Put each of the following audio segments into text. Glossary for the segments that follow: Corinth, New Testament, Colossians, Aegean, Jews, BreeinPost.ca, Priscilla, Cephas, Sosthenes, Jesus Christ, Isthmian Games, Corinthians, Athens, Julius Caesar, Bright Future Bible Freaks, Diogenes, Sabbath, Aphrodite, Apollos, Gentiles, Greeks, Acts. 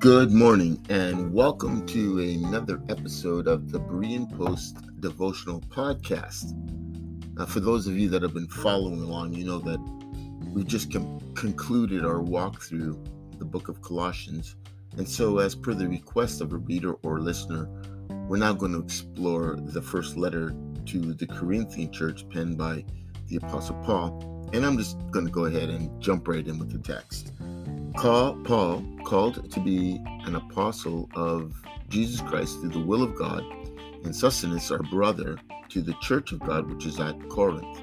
Good morning and welcome to another episode of the Berean Post Devotional Podcast. For those of you that have been following along, you know that we just concluded our walk through the book of Colossians. And so as per the request of a reader or listener, we're now going to explore the first letter to the Corinthian church penned by the Apostle Paul. And I'm just going to go ahead and jump right in with the text. Paul, called to be an apostle of Jesus Christ through the will of God, and Sosthenes, our brother, to the church of God which is at Corinth,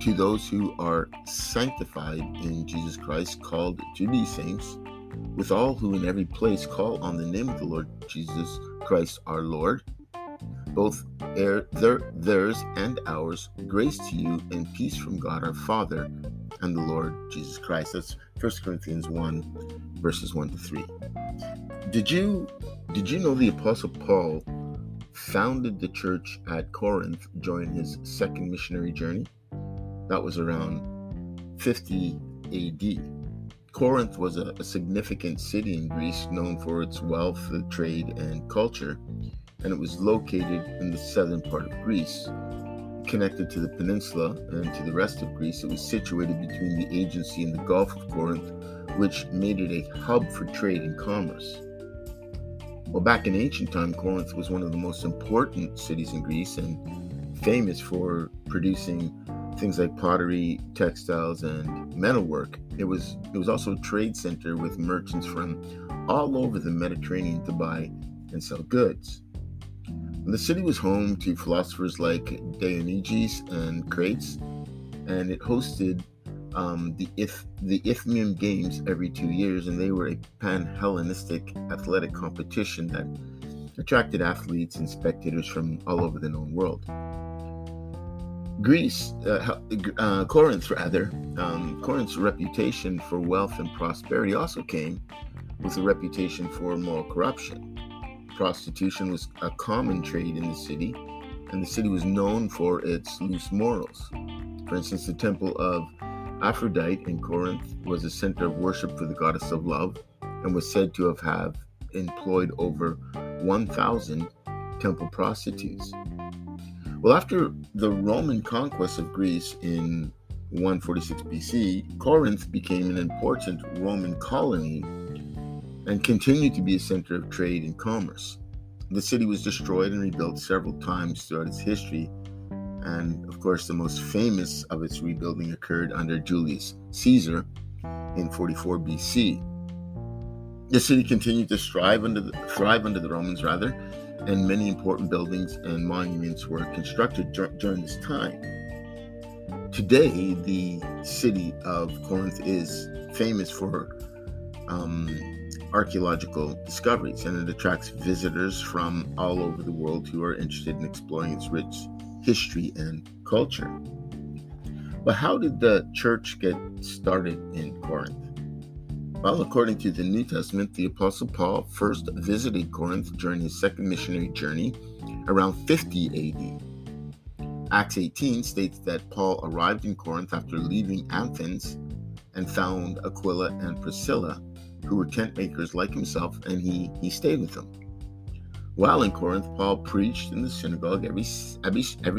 to those who are sanctified in Jesus Christ, called to be saints, with all who in every place call on the name of the Lord Jesus Christ our Lord, both theirs and ours, grace to you and peace from God our Father and the Lord Jesus Christ. That's 1 Corinthians 1, verses 1 to 3. Did you know the Apostle Paul founded the church at Corinth during his second missionary journey? That was around 50 AD. Corinth was a significant city in Greece, known for its wealth, trade, and culture, and it was located in the southern part of Greece. Connected to the peninsula and to the rest of Greece, it was situated between the Aegean and the Gulf of Corinth, which made it a hub for trade and commerce. Well, back in ancient time, Corinth was one of the most important cities in Greece and famous for producing things like pottery, textiles, and metalwork. It was also a trade center with merchants from all over the Mediterranean to buy and sell goods. The city was home to philosophers like Diogenes and Crates, and it hosted the Isthmian Games every 2 years, and they were a pan-Hellenistic athletic competition that attracted athletes and spectators from all over the known world. Corinth's reputation for wealth and prosperity also came with a reputation for moral corruption. Prostitution was a common trade in the city, and the city was known for its loose morals. For instance, the temple of Aphrodite in Corinth was a center of worship for the goddess of love and was said to have employed over 1,000 temple prostitutes. Well, after the Roman conquest of Greece in 146 BC, Corinth became an important Roman colony and continued to be a center of trade and commerce. The city was destroyed and rebuilt several times throughout its history, and of course the most famous of its rebuilding occurred under Julius Caesar in 44 BC. The city continued to thrive under the Romans, and many important buildings and monuments were constructed during this time. Today, the city of Corinth is famous for archaeological discoveries, and it attracts visitors from all over the world who are interested in exploring its rich history and culture. But how did the church get started in Corinth? Well, according to the New Testament, the Apostle Paul first visited Corinth during his second missionary journey around 50 AD. Acts 18 states that Paul arrived in Corinth after leaving Athens and found Aquila and Priscilla, who were tent makers like himself, and he stayed with them. While in Corinth, Paul preached in the synagogue every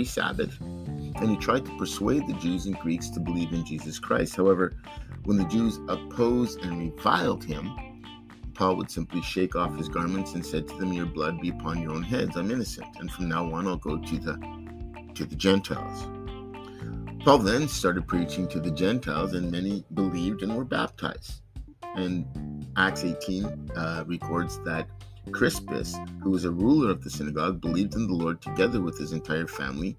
Sabbath, and he tried to persuade the Jews and Greeks to believe in Jesus Christ. However, When the Jews opposed and reviled him, Paul would simply shake off his garments and said to them, "Your blood be upon your own heads. I'm innocent, and from now on I'll go to the Gentiles." Paul then started preaching to the Gentiles, and many believed and were baptized. And Acts 18 records that Crispus, who was a ruler of the synagogue, believed in the Lord together with his entire family,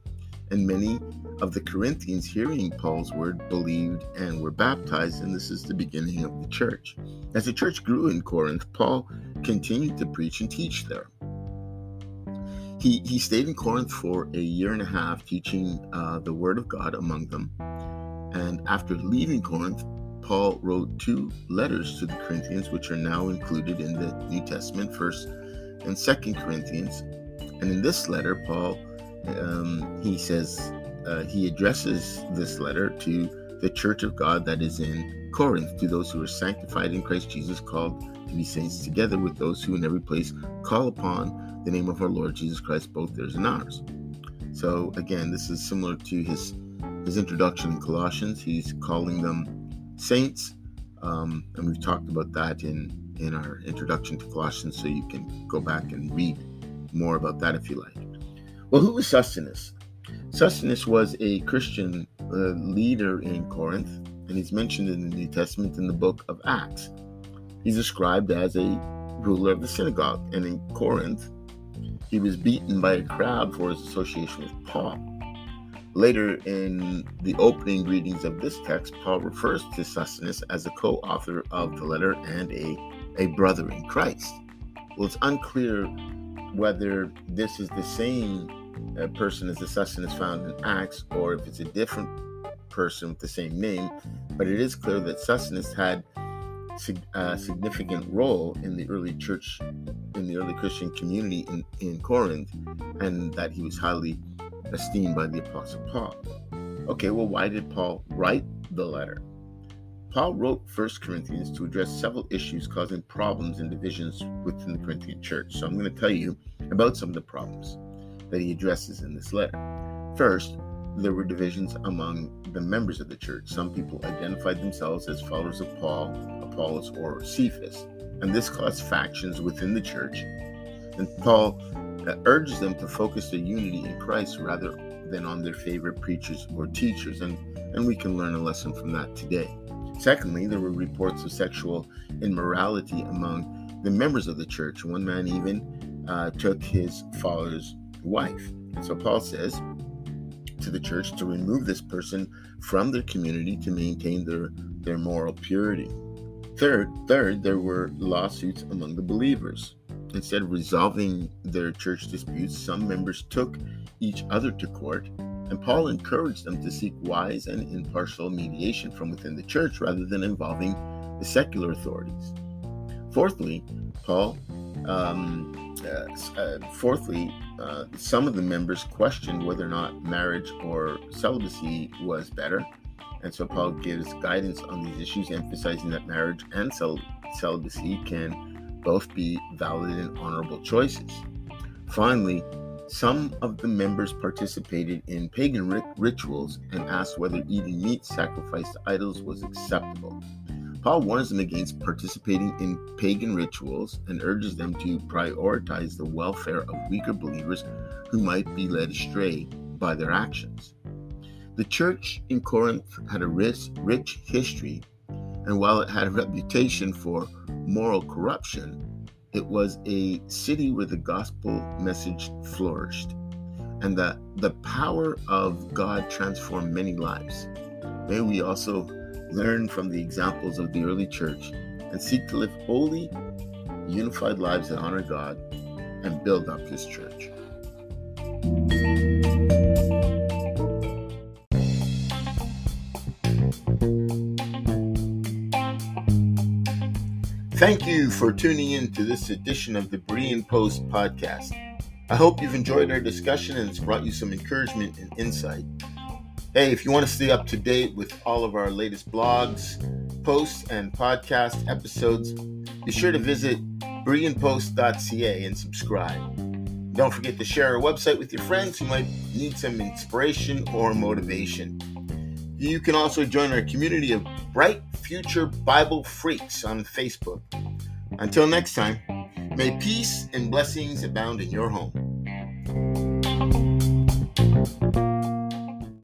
and many of the Corinthians, hearing Paul's word, believed and were baptized, and this is the beginning of the church. As the church grew in Corinth, Paul continued to preach and teach there. He stayed in Corinth for a year and a half, teaching the word of God among them. And after leaving Corinth, Paul wrote 2 letters to the Corinthians, which are now included in the New Testament, 1st and 2nd Corinthians. And in this letter, Paul, he addresses this letter to the church of God that is in Corinth, to those who are sanctified in Christ Jesus, called to be saints, together with those who in every place call upon the name of our Lord Jesus Christ, both theirs and ours. So again, this is similar to his introduction in Colossians. He's calling them saints, and we've talked about that in our introduction to Colossians, so you can go back and read more about that if you like. Well, who was Sosthenes? Sosthenes was a Christian leader in Corinth, and he's mentioned in the New Testament in the book of Acts. He's described as a ruler of the synagogue, and in Corinth, he was beaten by a crowd for his association with Paul. Later in the opening readings of this text, Paul refers to Sosthenes as a co-author of the letter and a brother in Christ. Well, it's unclear whether this is the same person as the Sosthenes found in Acts, or if it's a different person with the same name, but it is clear that Sosthenes had a significant role in the early church, in the early Christian community in Corinth, and that he was highly esteemed by the Apostle Paul. Okay, well, why did Paul write the letter? Paul wrote 1 Corinthians to address several issues causing problems and divisions within the Corinthian church. So I'm going to tell you about some of the problems that he addresses in this letter. First, there were divisions among the members of the church. Some people identified themselves as followers of Paul, Apollos, or Cephas, and this caused factions within the church. And Paul urges them to focus their unity in Christ rather than on their favorite preachers or teachers, and we can learn a lesson from that today. Secondly, there were reports of sexual immorality among the members of the church. One man even took his follower's wife. And so Paul says to the church to remove this person from their community to maintain their moral purity. Third, there were lawsuits among the believers. Instead of resolving their church disputes, some members took each other to court, and Paul encouraged them to seek wise and impartial mediation from within the church rather than involving the secular authorities. Fourthly, some of the members questioned whether or not marriage or celibacy was better, and so Paul gives guidance on these issues, emphasizing that marriage and celibacy can both be valid and honorable choices. Finally, some of the members participated in pagan rituals and asked whether eating meat sacrificed to idols was acceptable. Paul warns them against participating in pagan rituals and urges them to prioritize the welfare of weaker believers who might be led astray by their actions. The church in Corinth had a rich history, and while it had a reputation for moral corruption, it was a city where the gospel message flourished, and the power of God transformed many lives. May we also learn from the examples of the early church and seek to live holy, unified lives that honor God and build up His church. Thank you for tuning in to this edition of the Berean Post podcast. I hope you've enjoyed our discussion and it's brought you some encouragement and insight. Hey, if you want to stay up to date with all of our latest blogs, posts, and podcast episodes, be sure to visit BreeinPost.ca and subscribe. Don't forget to share our website with your friends who might need some inspiration or motivation. You can also join our community of Bright Future Bible Freaks on Facebook. Until next time, may peace and blessings abound in your home.